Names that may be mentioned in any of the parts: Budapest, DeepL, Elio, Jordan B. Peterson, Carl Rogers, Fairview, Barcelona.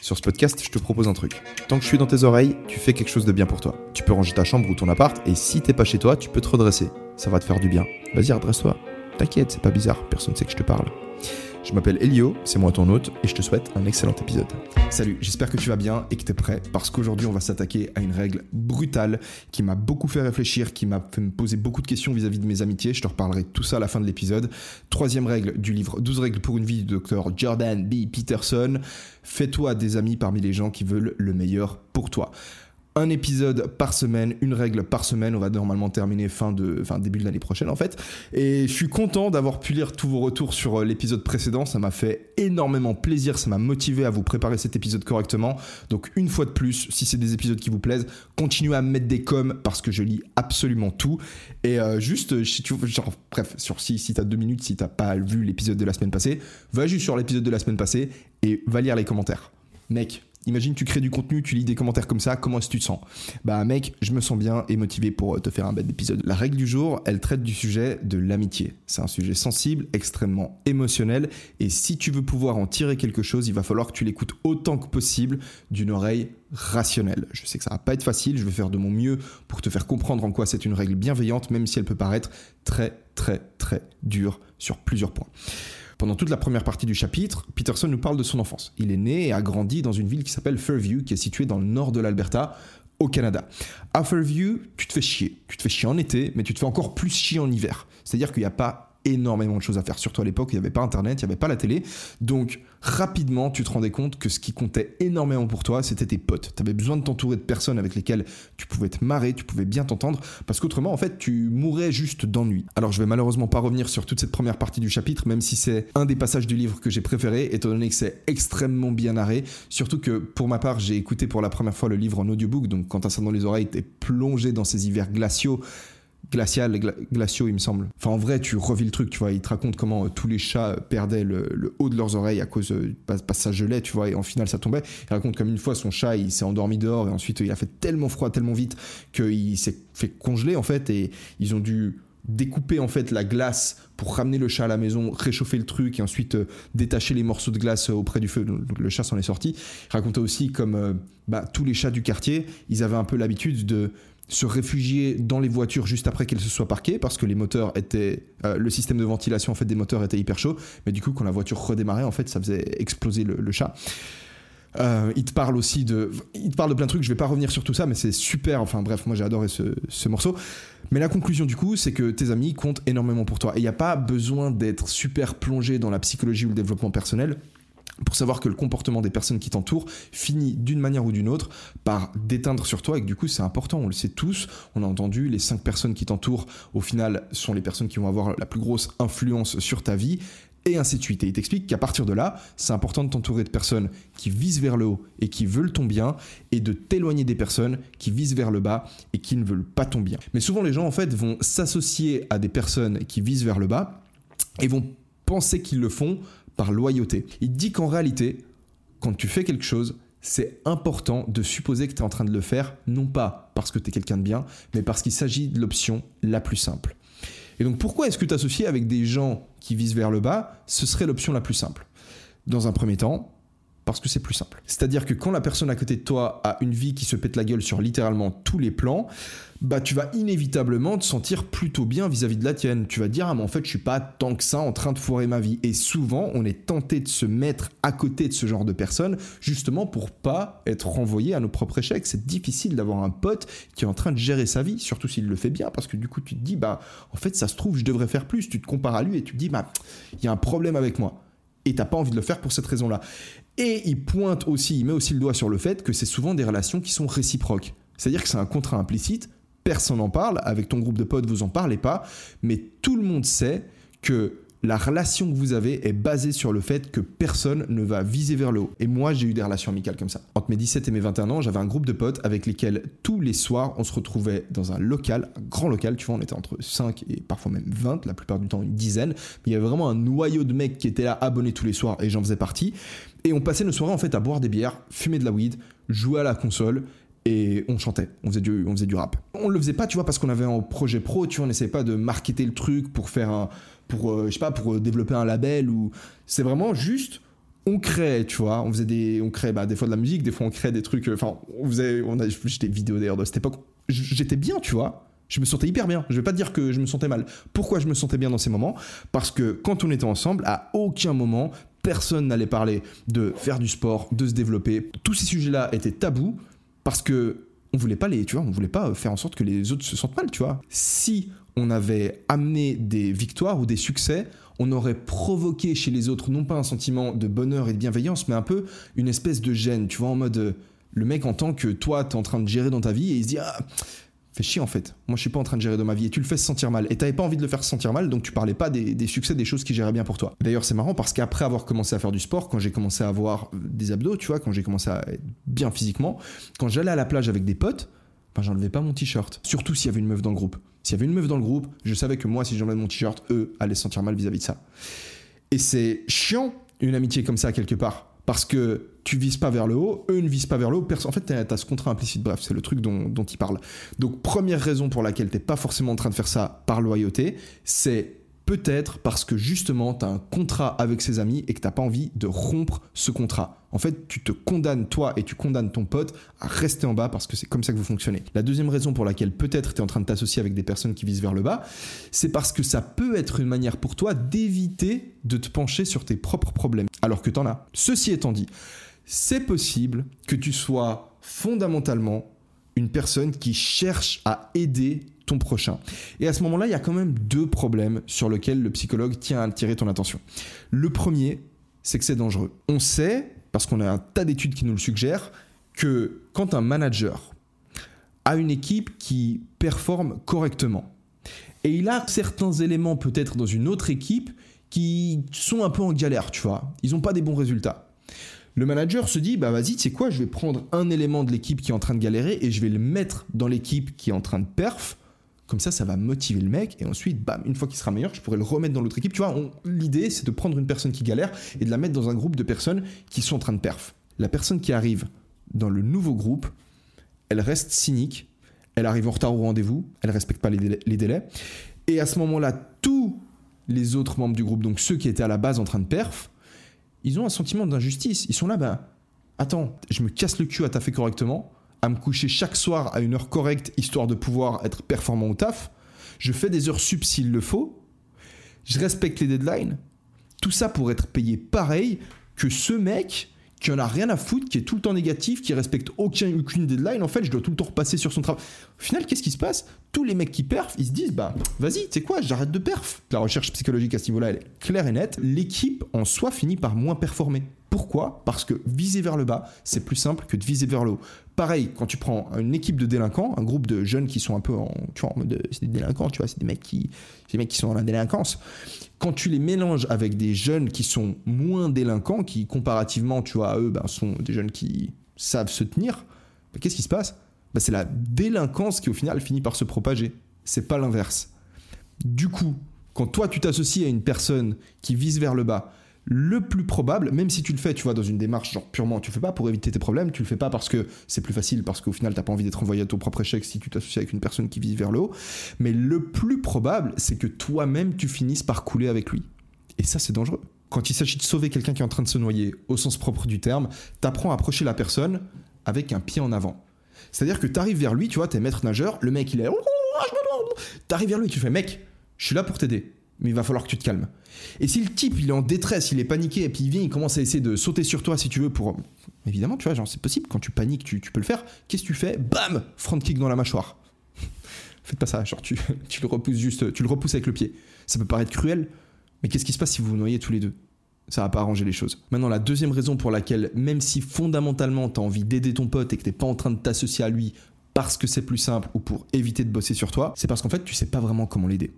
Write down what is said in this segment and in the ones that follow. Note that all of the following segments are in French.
Sur ce podcast, je te propose un truc. Tant que je suis dans tes oreilles, tu fais quelque chose de bien pour toi. Tu peux ranger ta chambre ou ton appart, et si t'es pas chez toi, tu peux te redresser. Ça va te faire du bien. Vas-y, redresse-toi. T'inquiète, c'est pas bizarre, personne sait que je te parle. Je m'appelle Elio, c'est moi ton hôte, et je te souhaite un excellent épisode. Salut, j'espère que tu vas bien et que t'es prêt, parce qu'aujourd'hui on va s'attaquer à une règle brutale qui m'a beaucoup fait réfléchir, qui m'a fait me poser beaucoup de questions vis-à-vis de mes amitiés. Je te reparlerai de tout ça à la fin de l'épisode. 3e règle du livre 12 règles pour une vie du docteur Jordan B. Peterson. Fais-toi des amis parmi les gens qui veulent le meilleur pour toi. Un épisode par semaine, une règle par semaine. On va normalement terminer début de l'année prochaine en fait. Et je suis content d'avoir pu lire tous vos retours sur l'épisode précédent. Ça m'a fait énormément plaisir. Ça m'a motivé à vous préparer cet épisode correctement. Donc une fois de plus, si c'est des épisodes qui vous plaisent, continuez à me mettre des coms parce que je lis absolument tout. Et si t'as 2 minutes, si t'as pas vu l'épisode de la semaine passée, va juste sur l'épisode de la semaine passée et va lire les commentaires. Mec, imagine tu crées du contenu, tu lis des commentaires comme ça, comment est-ce que tu te sens ? Bah mec, je me sens bien et motivé pour te faire un bel épisode. La règle du jour, elle traite du sujet de l'amitié. C'est un sujet sensible, extrêmement émotionnel, et si tu veux pouvoir en tirer quelque chose, il va falloir que tu l'écoutes autant que possible d'une oreille rationnelle. Je sais que ça va pas être facile, je vais faire de mon mieux pour te faire comprendre en quoi c'est une règle bienveillante, même si elle peut paraître très très très dure sur plusieurs points. Pendant toute la première partie du chapitre, Peterson nous parle de son enfance. Il est né et a grandi dans une ville qui s'appelle Fairview, qui est située dans le nord de l'Alberta, au Canada. À Fairview, tu te fais chier. Tu te fais chier en été, mais tu te fais encore plus chier en hiver. C'est-à-dire qu'il n'y a pas énormément de choses à faire. Surtout à l'époque, il n'y avait pas Internet, il n'y avait pas la télé. Donc, rapidement, tu te rendais compte que ce qui comptait énormément pour toi, c'était tes potes. Tu avais besoin de t'entourer de personnes avec lesquelles tu pouvais te marrer, tu pouvais bien t'entendre, parce qu'autrement, en fait, tu mourais juste d'ennui. Alors, je vais malheureusement pas revenir sur toute cette première partie du chapitre, même si c'est un des passages du livre que j'ai préféré, étant donné que c'est extrêmement bien narré. Surtout que, pour ma part, j'ai écouté pour la première fois le livre en audiobook, donc quand t'as ça dans les oreilles, t'es plongé dans ces hivers glaciaux, il me semble. Enfin, en vrai, tu revis le truc, tu vois. Il te raconte comment tous les chats perdaient le haut de leurs oreilles à cause parce que ça gelait, tu vois. Et en final, ça tombait. Il raconte comme une fois son chat, il s'est endormi dehors et ensuite il a fait tellement froid, tellement vite qu'il s'est fait congeler en fait. Et ils ont dû découper en fait la glace pour ramener le chat à la maison, réchauffer le truc et ensuite détacher les morceaux de glace auprès du feu. Donc, le chat s'en est sorti. Il racontait aussi comme tous les chats du quartier, ils avaient un peu l'habitude de se réfugier dans les voitures juste après qu'elles se soient parquées parce que les moteurs étaient le système de ventilation en fait des moteurs était hyper chaud, mais du coup quand la voiture redémarrait en fait ça faisait exploser le chat. Il te parle de plein de trucs, je vais pas revenir sur tout ça, mais c'est super. Enfin bref, moi j'ai adoré ce morceau. Mais la conclusion du coup, c'est que tes amis comptent énormément pour toi et il n'y a pas besoin d'être super plongé dans la psychologie ou le développement personnel pour savoir que le comportement des personnes qui t'entourent finit d'une manière ou d'une autre par déteindre sur toi et que du coup c'est important, on le sait tous, on a entendu, les 5 personnes qui t'entourent au final sont les personnes qui vont avoir la plus grosse influence sur ta vie et ainsi de suite. Et il t'explique qu'à partir de là, c'est important de t'entourer de personnes qui visent vers le haut et qui veulent ton bien et de t'éloigner des personnes qui visent vers le bas et qui ne veulent pas ton bien. Mais souvent les gens en fait vont s'associer à des personnes qui visent vers le bas et vont penser qu'ils le font par loyauté. Il dit qu'en réalité, quand tu fais quelque chose, c'est important de supposer que tu es en train de le faire, non pas parce que tu es quelqu'un de bien, mais parce qu'il s'agit de l'option la plus simple. Et donc pourquoi est-ce que t'associer avec des gens qui visent vers le bas, ce serait l'option la plus simple ? Dans un premier temps, parce que c'est plus simple. C'est-à-dire que quand la personne à côté de toi a une vie qui se pète la gueule sur littéralement tous les plans, bah tu vas inévitablement te sentir plutôt bien vis-à-vis de la tienne. Tu vas te dire « Ah mais en fait je suis pas tant que ça en train de foirer ma vie ». Et souvent on est tenté de se mettre à côté de ce genre de personnes justement pour pas être renvoyé à nos propres échecs. C'est difficile d'avoir un pote qui est en train de gérer sa vie, surtout s'il le fait bien, parce que du coup tu te dis « Bah en fait ça se trouve je devrais faire plus ». Tu te compares à lui et tu te dis « Bah il y a un problème avec moi ». Et t'as pas envie de le faire pour cette raison-là. Et il pointe aussi, il met aussi le doigt sur le fait que c'est souvent des relations qui sont réciproques. C'est-à-dire que c'est un contrat implicite, personne n'en parle, avec ton groupe de potes vous en parlez pas, mais tout le monde sait que la relation que vous avez est basée sur le fait que personne ne va viser vers le haut. Et moi, j'ai eu des relations amicales comme ça. Entre mes 17 et mes 21 ans, j'avais un groupe de potes avec lesquels tous les soirs, on se retrouvait dans un local, un grand local, tu vois, on était entre 5 et parfois même 20, la plupart du temps une dizaine. Mais il y avait vraiment un noyau de mecs qui étaient là, abonnés tous les soirs, et j'en faisais partie. Et on passait nos soirées en fait à boire des bières, fumer de la weed, jouer à la console. Et on chantait, on faisait du rap. On le faisait pas, tu vois, parce qu'on avait un projet pro, tu vois, on n'essayait pas de marketer le truc pour faire pour développer un label ou... C'est vraiment juste, on créait, tu vois, on créait des fois de la musique, des fois on créait des trucs, j'étais vidéo d'ailleurs de cette époque, j'étais bien, tu vois. Je me sentais hyper bien, je vais pas te dire que je me sentais mal. Pourquoi je me sentais bien dans ces moments ? Parce que quand on était ensemble, à aucun moment, personne n'allait parler de faire du sport, de se développer. Tous ces sujets-là étaient tabous, parce que on voulait pas les, tu vois, on voulait pas faire en sorte que les autres se sentent mal, tu vois. Si on avait amené des victoires ou des succès, on aurait provoqué chez les autres non pas un sentiment de bonheur et de bienveillance, mais un peu une espèce de gêne, tu vois, en mode le mec entend que toi t'es en train de gérer dans ta vie et il se dit ah fais chier en fait, moi je suis pas en train de gérer dans ma vie et tu le fais se sentir mal et t'avais pas envie de le faire se sentir mal donc tu parlais pas des succès, des choses qui géraient bien pour toi. D'ailleurs c'est marrant parce qu'après avoir commencé à faire du sport, quand j'ai commencé à avoir des abdos, tu vois, quand j'ai commencé à être bien physiquement, quand j'allais à la plage avec des potes, ben, j'enlevais pas mon t-shirt, surtout s'il y avait une meuf dans le groupe. S'il y avait une meuf dans le groupe, je savais que moi si j'enlevais mon t-shirt, eux allaient se sentir mal vis-à-vis de ça. Et c'est chiant une amitié comme ça quelque part. Parce que tu vises pas vers le haut, eux ne visent pas vers le haut. En fait, t'as ce contrat implicite. Bref, c'est le truc dont il parle. Donc, première raison pour laquelle t'es pas forcément en train de faire ça par loyauté, c'est peut-être parce que justement, t'as un contrat avec ses amis et que t'as pas envie de rompre ce contrat. En fait, tu te condamnes toi et tu condamnes ton pote à rester en bas parce que c'est comme ça que vous fonctionnez. La deuxième raison pour laquelle peut-être t'es en train de t'associer avec des personnes qui visent vers le bas, c'est parce que ça peut être une manière pour toi d'éviter de te pencher sur tes propres problèmes. Alors que t'en as. Ceci étant dit, c'est possible que tu sois fondamentalement une personne qui cherche à aider ton prochain. Et à ce moment-là, il y a quand même deux problèmes sur lesquels le psychologue tient à attirer ton attention. Le premier, c'est que c'est dangereux. On sait, parce qu'on a un tas d'études qui nous le suggèrent, que quand un manager a une équipe qui performe correctement, et il a certains éléments peut-être dans une autre équipe qui sont un peu en galère, tu vois. Ils n'ont pas des bons résultats. Le manager se dit, bah vas-y, tu sais quoi, je vais prendre un élément de l'équipe qui est en train de galérer et je vais le mettre dans l'équipe qui est en train de perf. Comme ça va motiver le mec et ensuite, bam, une fois qu'il sera meilleur, je pourrai le remettre dans l'autre équipe. Tu vois, l'idée, c'est de prendre une personne qui galère et de la mettre dans un groupe de personnes qui sont en train de perf. La personne qui arrive dans le nouveau groupe, elle reste cynique, elle arrive en retard au rendez-vous, elle ne respecte pas les délais. Et à ce moment-là, tous les autres membres du groupe, donc ceux qui étaient à la base en train de perf, ils ont un sentiment d'injustice. Ils sont là, attends, je me casse le cul à taffer correctement, à me coucher chaque soir à une heure correcte, histoire de pouvoir être performant au taf. Je fais des heures sup s'il le faut. Je respecte les deadlines. Tout ça pour être payé pareil que ce mec qui en a rien à foutre, qui est tout le temps négatif, qui respecte aucune deadline. En fait, je dois tout le temps repasser sur son travail. Au final, qu'est-ce qui se passe ? Tous les mecs qui perfent, ils se disent, vas-y, tu sais quoi, j'arrête de perf. La recherche psychologique à ce niveau-là, elle est claire et nette. L'équipe en soi finit par moins performer. Pourquoi ? Parce que viser vers le bas, c'est plus simple que de viser vers le haut. Pareil, quand tu prends une équipe de délinquants, un groupe de jeunes qui sont un peu c'est des délinquants, tu vois, c'est des mecs qui sont dans la délinquance. Quand tu les mélanges avec des jeunes qui sont moins délinquants, qui comparativement, tu vois, à eux, sont des jeunes qui savent se tenir, qu'est-ce qui se passe ? C'est la délinquance qui au final finit par se propager. C'est pas l'inverse. Du coup, quand toi tu t'associes à une personne qui vise vers le bas, le plus probable, même si tu le fais, tu vois, dans une démarche genre purement, tu le fais pas pour éviter tes problèmes, tu le fais pas parce que c'est plus facile, parce qu'au final t'as pas envie d'être envoyé à ton propre échec si tu t'associes avec une personne qui vise vers le haut, mais le plus probable, c'est que toi-même tu finisses par couler avec lui. Et ça, c'est dangereux. Quand il s'agit de sauver quelqu'un qui est en train de se noyer, au sens propre du terme, t'apprends à approcher la personne avec un pied en avant. C'est-à-dire que t'arrives vers lui, tu vois, t'es maître nageur, le mec il est... T'arrives vers lui et tu fais, mec, je suis là pour t'aider. Mais il va falloir que tu te calmes. Et si le type, il est en détresse, il est paniqué, et puis il vient, il commence à essayer de sauter sur toi si tu veux pour... Évidemment, tu vois, genre c'est possible, quand tu paniques, tu peux le faire. Qu'est-ce que tu fais ? Bam ! Front kick dans la mâchoire. Faites pas ça, genre tu le repousses juste, tu le repousses avec le pied. Ça peut paraître cruel, mais qu'est-ce qui se passe si vous vous noyez tous les deux ? Ça va pas arranger les choses. Maintenant, la deuxième raison pour laquelle, même si fondamentalement t'as envie d'aider ton pote et que t'es pas en train de t'associer à lui parce que c'est plus simple ou pour éviter de bosser sur toi, c'est parce qu'en fait, tu sais pas vraiment comment l'aider.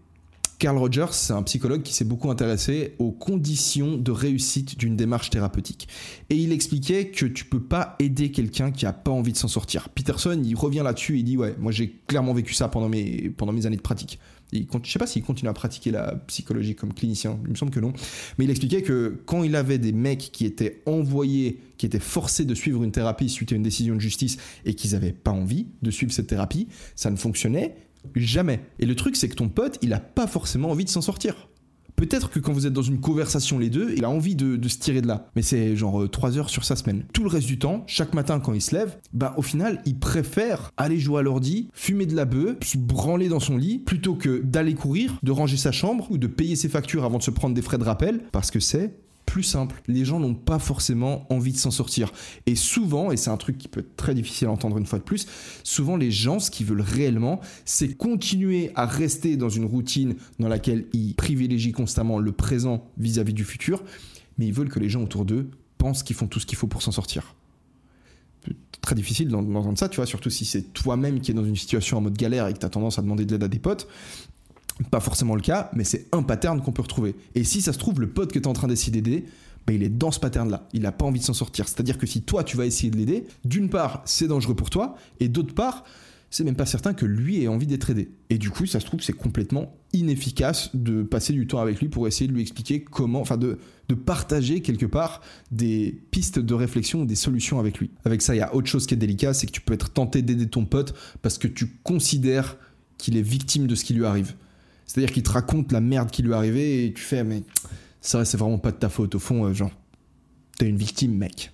Carl Rogers, c'est un psychologue qui s'est beaucoup intéressé aux conditions de réussite d'une démarche thérapeutique. Et il expliquait que tu peux pas aider quelqu'un qui a pas envie de s'en sortir. Peterson, il revient là-dessus, il dit ouais, moi j'ai clairement vécu ça pendant mes années de pratique. Je sais pas s'il continue à pratiquer la psychologie comme clinicien, il me semble que non. Mais il expliquait que quand il avait des mecs qui étaient envoyés, qui étaient forcés de suivre une thérapie suite à une décision de justice et qu'ils avaient pas envie de suivre cette thérapie, ça ne fonctionnait jamais. Et le truc, c'est que ton pote, il a pas forcément envie de s'en sortir. Peut-être que quand vous êtes dans une conversation les deux, il a envie de se tirer de là. Mais c'est genre 3 heures sur sa semaine. Tout le reste du temps, chaque matin quand il se lève, bah au final, il préfère aller jouer à l'ordi, fumer de la beuh, se branler dans son lit, plutôt que d'aller courir, de ranger sa chambre ou de payer ses factures avant de se prendre des frais de rappel, parce que c'est plus simple. Les gens n'ont pas forcément envie de s'en sortir. Et souvent, et c'est un truc qui peut être très difficile à entendre une fois de plus, souvent les gens, ce qu'ils veulent réellement, c'est continuer à rester dans une routine dans laquelle ils privilégient constamment le présent vis-à-vis du futur, mais ils veulent que les gens autour d'eux pensent qu'ils font tout ce qu'il faut pour s'en sortir. Très difficile d'entendre ça, tu vois, surtout si c'est toi-même qui es dans une situation en mode galère et que tu as tendance à demander de l'aide à des potes. Pas forcément le cas, mais c'est un pattern qu'on peut retrouver. Et si ça se trouve, le pote que t'es en train d'essayer d'aider, bah il est dans ce pattern-là. Il a pas envie de s'en sortir. C'est-à-dire que si toi, tu vas essayer de l'aider, d'une part, c'est dangereux pour toi, et d'autre part, c'est même pas certain que lui ait envie d'être aidé. Et du coup, ça se trouve, c'est complètement inefficace de passer du temps avec lui pour essayer de lui expliquer comment, enfin de partager quelque part des pistes de réflexion ou des solutions avec lui. Avec ça, il y a autre chose qui est délicate, c'est que tu peux être tenté d'aider ton pote parce que tu considères qu'il est victime de ce qui lui arrive. C'est-à-dire qu'il te raconte la merde qui lui est arrivée et tu fais « mais ça, c'est vraiment pas de ta faute. Au fond, genre, t'es une victime, mec. »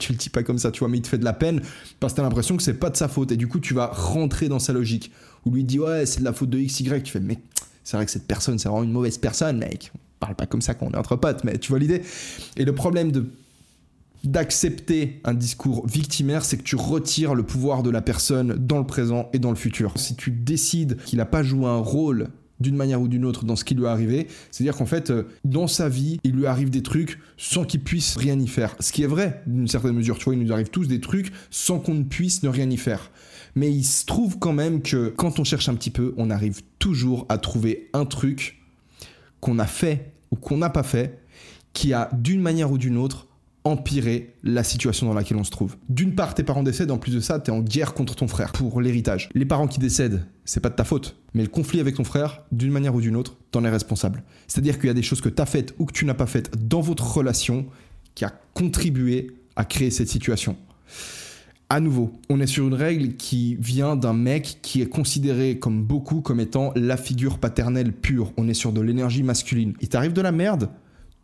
Tu le dis pas comme ça, tu vois, mais il te fait de la peine parce que t'as l'impression que c'est pas de sa faute. Et du coup, tu vas rentrer dans sa logique. Ou lui dit « ouais, c'est de la faute de X, Y. » Tu fais « mais c'est vrai que cette personne, c'est vraiment une mauvaise personne, mec. » On parle pas comme ça quand on est entre potes, mais tu vois l'idée. Et le problème d'accepter un discours victimaire, c'est que tu retires le pouvoir de la personne dans le présent et dans le futur. Si tu décides qu'il a pas joué un rôle d'une manière ou d'une autre dans ce qui lui est arrivé, c'est-à-dire qu'en fait, dans sa vie, il lui arrive des trucs sans qu'il puisse rien y faire. Ce qui est vrai, d'une certaine mesure, tu vois, il nous arrive tous des trucs sans qu'on ne puisse ne rien y faire. Mais il se trouve quand même que quand on cherche un petit peu, on arrive toujours à trouver un truc qu'on a fait ou qu'on n'a pas fait, qui a d'une manière ou d'une autre empirer la situation dans laquelle on se trouve. D'une part, tes parents décèdent, en plus de ça, t'es en guerre contre ton frère pour l'héritage. Les parents qui décèdent, c'est pas de ta faute, mais le conflit avec ton frère, d'une manière ou d'une autre, t'en es responsable. C'est-à-dire qu'il y a des choses que t'as faites ou que tu n'as pas faites dans votre relation qui a contribué à créer cette situation. À nouveau, on est sur une règle qui vient d'un mec qui est considéré comme beaucoup comme étant la figure paternelle pure. On est sur de l'énergie masculine. Il t'arrive de la merde,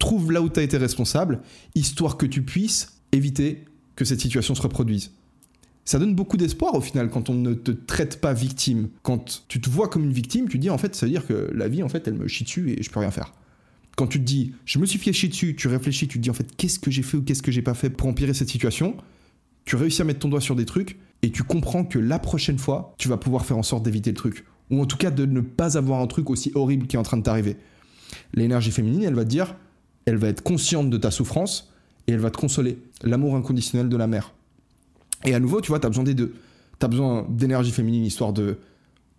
trouve là où t'as été responsable, histoire que tu puisses éviter que cette situation se reproduise. Ça donne beaucoup d'espoir au final quand on ne te traite pas victime. Quand tu te vois comme une victime, tu te dis en fait, ça veut dire que la vie, en fait, elle me chie dessus et je peux rien faire. Quand tu te dis, je me suis fait chier dessus, tu réfléchis, tu te dis en fait, qu'est-ce que j'ai fait ou qu'est-ce que j'ai pas fait pour empirer cette situation, tu réussis à mettre ton doigt sur des trucs et tu comprends que la prochaine fois, tu vas pouvoir faire en sorte d'éviter le truc. Ou en tout cas, de ne pas avoir un truc aussi horrible qui est en train de t'arriver. L'énergie féminine, elle va te dire, elle va être consciente de ta souffrance et elle va te consoler. L'amour inconditionnel de la mère. Et à nouveau, tu vois, t'as besoin des deux. T'as besoin d'énergie féminine, histoire de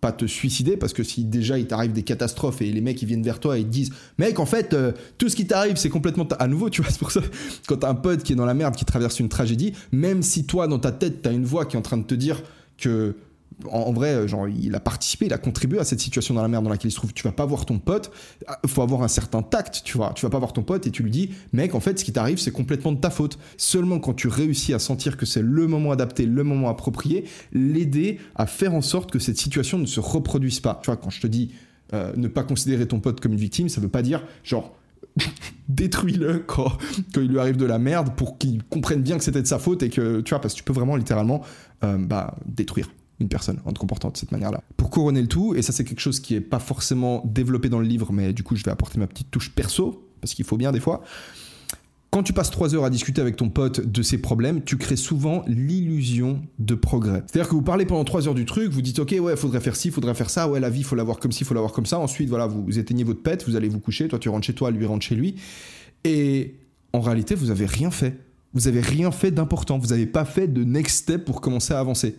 pas te suicider, parce que si déjà il t'arrive des catastrophes et les mecs ils viennent vers toi et ils te disent « mec, en fait, tout ce qui t'arrive, c'est complètement... » À nouveau, tu vois, c'est pour ça, quand t'as un pote qui est dans la merde, qui traverse une tragédie, même si toi, dans ta tête, t'as une voix qui est en train de te dire que... En vrai, genre, il a participé, il a contribué à cette situation dans la merde dans laquelle il se trouve. Tu vas pas voir ton pote, faut avoir un certain tact, tu vois. Tu vas pas voir ton pote et tu lui dis, mec, en fait, ce qui t'arrive, c'est complètement de ta faute. Seulement quand tu réussis à sentir que c'est le moment adapté, le moment approprié, l'aider à faire en sorte que cette situation ne se reproduise pas. Tu vois, quand je te dis ne pas considérer ton pote comme une victime, ça veut pas dire, genre, détruis-le quand il lui arrive de la merde pour qu'il comprenne bien que c'était de sa faute et que, tu vois, parce que tu peux vraiment littéralement détruire une personne en te comportant de cette manière-là. Pour couronner le tout, et ça c'est quelque chose qui n'est pas forcément développé dans le livre, mais du coup je vais apporter ma petite touche perso, parce qu'il faut bien des fois, quand tu passes 3 heures à discuter avec ton pote de ses problèmes, tu crées souvent l'illusion de progrès. C'est-à-dire que vous parlez pendant 3 heures du truc, vous dites ok, ouais, faudrait faire ci, faudrait faire ça, ouais, la vie, il faut l'avoir comme ci, il faut l'avoir comme ça, ensuite voilà, vous éteignez votre pète, vous allez vous coucher, toi tu rentres chez toi, lui rentre chez lui, et en réalité vous n'avez rien fait. Vous n'avez rien fait d'important, vous n'avez pas fait de next step pour commencer à avancer.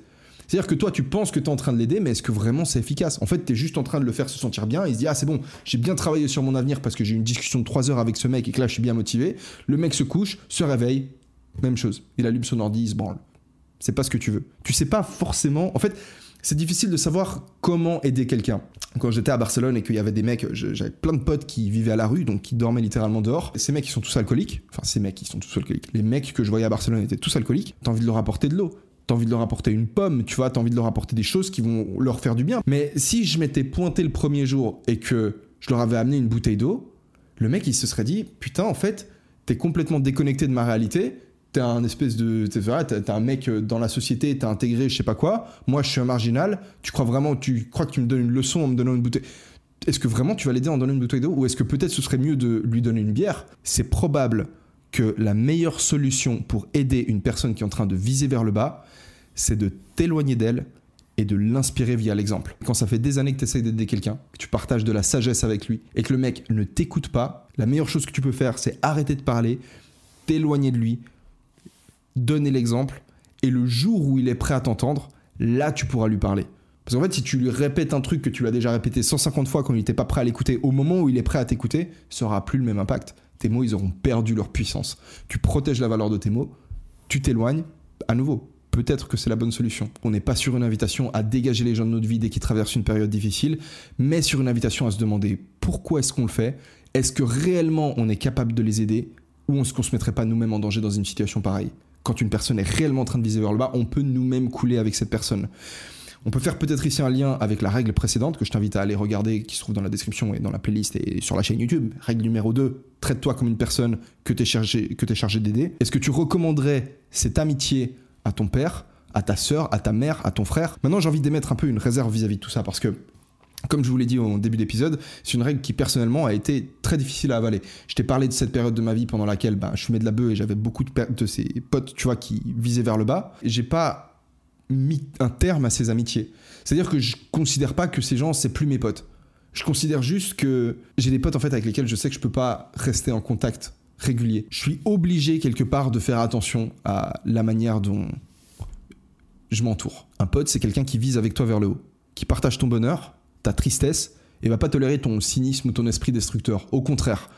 C'est-à-dire que toi, tu penses que tu es en train de l'aider, mais est-ce que vraiment c'est efficace ? En fait, tu es juste en train de le faire se sentir bien. Il se dit « Ah, c'est bon, j'ai bien travaillé sur mon avenir parce que j'ai eu une discussion de 3 heures avec ce mec et que là, je suis bien motivé. » Le mec se couche, se réveille, même chose. Il allume son ordi, il se branle. C'est pas ce que tu veux. Tu sais pas forcément... En fait, c'est difficile de savoir comment aider quelqu'un. Quand j'étais à Barcelone et qu'il y avait des mecs, j'avais plein de potes qui vivaient à la rue, donc qui dormaient littéralement dehors. Ces mecs, ils sont tous alcooliques. Enfin, ces mecs, ils sont tous alcooliques. Les mecs que je voyais à Barcelone étaient tous alcooliques. T'as envie de leur apporter de l'eau. T'as envie de leur apporter une pomme, tu vois, t'as envie de leur apporter des choses qui vont leur faire du bien. Mais si je m'étais pointé le premier jour et que je leur avais amené une bouteille d'eau, le mec, il se serait dit, putain, en fait, t'es complètement déconnecté de ma réalité. T'es un mec dans la société, t'es intégré, je sais pas quoi. Moi, je suis un marginal. Tu crois que tu me donnes une leçon en me donnant une bouteille? Est-ce que vraiment tu vas l'aider en donnant une bouteille d'eau? Ou est-ce que peut-être ce serait mieux de lui donner une bière? C'est probable que la meilleure solution pour aider une personne qui est en train de viser vers le bas, c'est de t'éloigner d'elle et de l'inspirer via l'exemple. Quand ça fait des années que tu essaies d'aider quelqu'un, que tu partages de la sagesse avec lui et que le mec ne t'écoute pas, la meilleure chose que tu peux faire, c'est arrêter de parler, t'éloigner de lui, donner l'exemple, et le jour où il est prêt à t'entendre, là tu pourras lui parler. Parce qu'en fait, si tu lui répètes un truc que tu l'as déjà répété 150 fois quand il n'était pas prêt à l'écouter, au moment où il est prêt à t'écouter, ça n'aura plus le même impact. Tes mots, ils auront perdu leur puissance. Tu protèges la valeur de tes mots, tu t'éloignes, à nouveau. Peut-être que c'est la bonne solution. On n'est pas sur une invitation à dégager les gens de notre vie dès qu'ils traversent une période difficile, mais sur une invitation à se demander pourquoi est-ce qu'on le fait ? Est-ce que réellement on est capable de les aider ? Ou est-ce qu'on ne se mettrait pas nous-mêmes en danger dans une situation pareille ? Quand une personne est réellement en train de viser vers le bas, on peut nous-mêmes couler avec cette personne. On peut faire peut-être ici un lien avec la règle précédente que je t'invite à aller regarder, qui se trouve dans la description et dans la playlist et sur la chaîne YouTube. Règle numéro 2, traite-toi comme une personne que tu es chargé d'aider. Est-ce que tu recommanderais cette amitié à ton père, à ta sœur, à ta mère, à ton frère ? Maintenant, j'ai envie d'émettre un peu une réserve vis-à-vis de tout ça parce que, comme je vous l'ai dit au début d'épisode, c'est une règle qui personnellement a été très difficile à avaler. Je t'ai parlé de cette période de ma vie pendant laquelle je fumais de la beuh et j'avais beaucoup de ces potes, tu vois, qui visaient vers le bas. J'ai pas mis un terme à ces amitiés. C'est-à-dire que je considère pas que ces gens, c'est plus mes potes. Je considère juste que j'ai des potes en fait avec lesquels je sais que je peux pas rester en contact régulier. Je suis obligé quelque part de faire attention à la manière dont je m'entoure. Un pote, c'est quelqu'un qui vise avec toi vers le haut, qui partage ton bonheur, ta tristesse, et va pas tolérer ton cynisme ou ton esprit destructeur. Au contraire,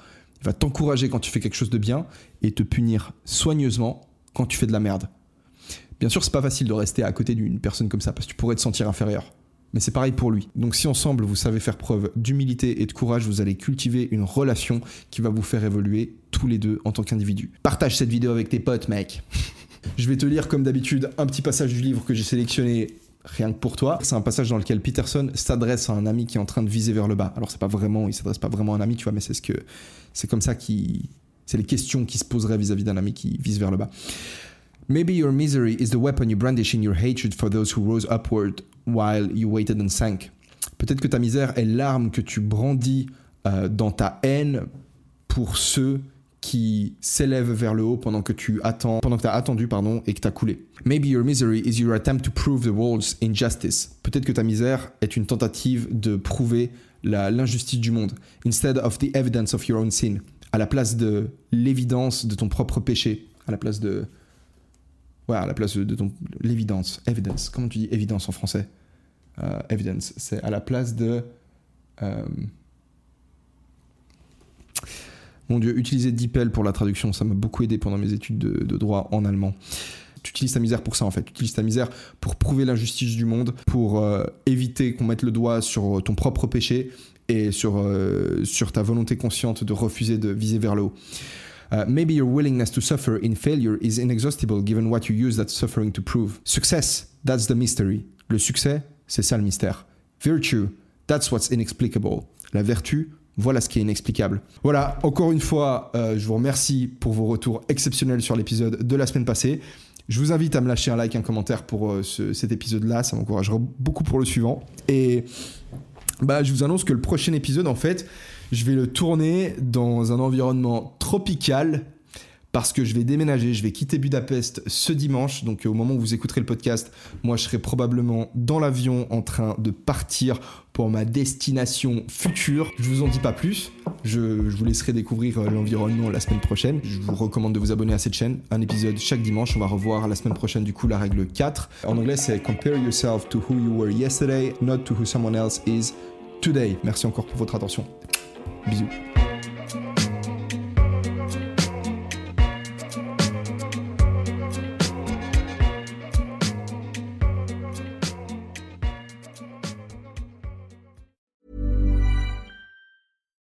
il va t'encourager quand tu fais quelque chose de bien et te punir soigneusement quand tu fais de la merde. Bien sûr, c'est pas facile de rester à côté d'une personne comme ça parce que tu pourrais te sentir inférieur. Mais c'est pareil pour lui. Donc si ensemble vous savez faire preuve d'humilité et de courage, vous allez cultiver une relation qui va vous faire évoluer tous les deux en tant qu'individu. Partage cette vidéo avec tes potes, mec. Je vais te lire comme d'habitude un petit passage du livre que j'ai sélectionné rien que pour toi. C'est un passage dans lequel Peterson s'adresse à un ami qui est en train de viser vers le bas. Alors c'est pas vraiment, il s'adresse pas vraiment à un ami, tu vois, mais c'est comme ça c'est les questions qui se poseraient vis-à-vis d'un ami qui vise vers le bas. Maybe your misery is the weapon you brandish in your hatred for those who rose upward while you waited and sank. Peut-être que ta misère est l'arme que tu brandis dans ta haine pour ceux qui s'élève vers le haut pendant que tu as attendu, et que tu as coulé. Maybe your misery is your attempt to prove the world's injustice. Peut-être que ta misère est une tentative de prouver l'injustice du monde. Instead of the evidence of your own sin. À la place de l'évidence de ton propre péché. À la place de ton l'évidence. Evidence. Comment tu dis évidence en français ? Evidence. C'est à la place de... Mon Dieu, utiliser DeepL pour la traduction, ça m'a beaucoup aidé pendant mes études de droit en allemand. Tu utilises ta misère pour ça en fait, tu utilises ta misère pour prouver l'injustice du monde, pour éviter qu'on mette le doigt sur ton propre péché et sur ta volonté consciente de refuser de viser vers le haut. Maybe your willingness to suffer in failure is inexhaustible given what you use that suffering to prove. Success, that's the mystery. Le succès, c'est ça le mystère. Virtue, that's what's inexplicable. La vertu, voilà ce qui est inexplicable. Voilà, encore une fois, je vous remercie pour vos retours exceptionnels sur l'épisode de la semaine passée. Je vous invite à me lâcher un like, un commentaire pour cet épisode-là. Ça m'encouragera beaucoup pour le suivant. Et je vous annonce que le prochain épisode, en fait, je vais le tourner dans un environnement tropical parce que je vais déménager, je vais quitter Budapest ce dimanche. Donc au moment où vous écouterez le podcast, moi je serai probablement dans l'avion en train de partir pour ma destination future. Je vous en dis pas plus, je vous laisserai découvrir l'environnement la semaine prochaine. Je vous recommande de vous abonner à cette chaîne, un épisode chaque dimanche. On va revoir la semaine prochaine du coup la règle 4. En anglais c'est « Compare yourself to who you were yesterday, not to who someone else is today ». Merci encore pour votre attention. Bisous.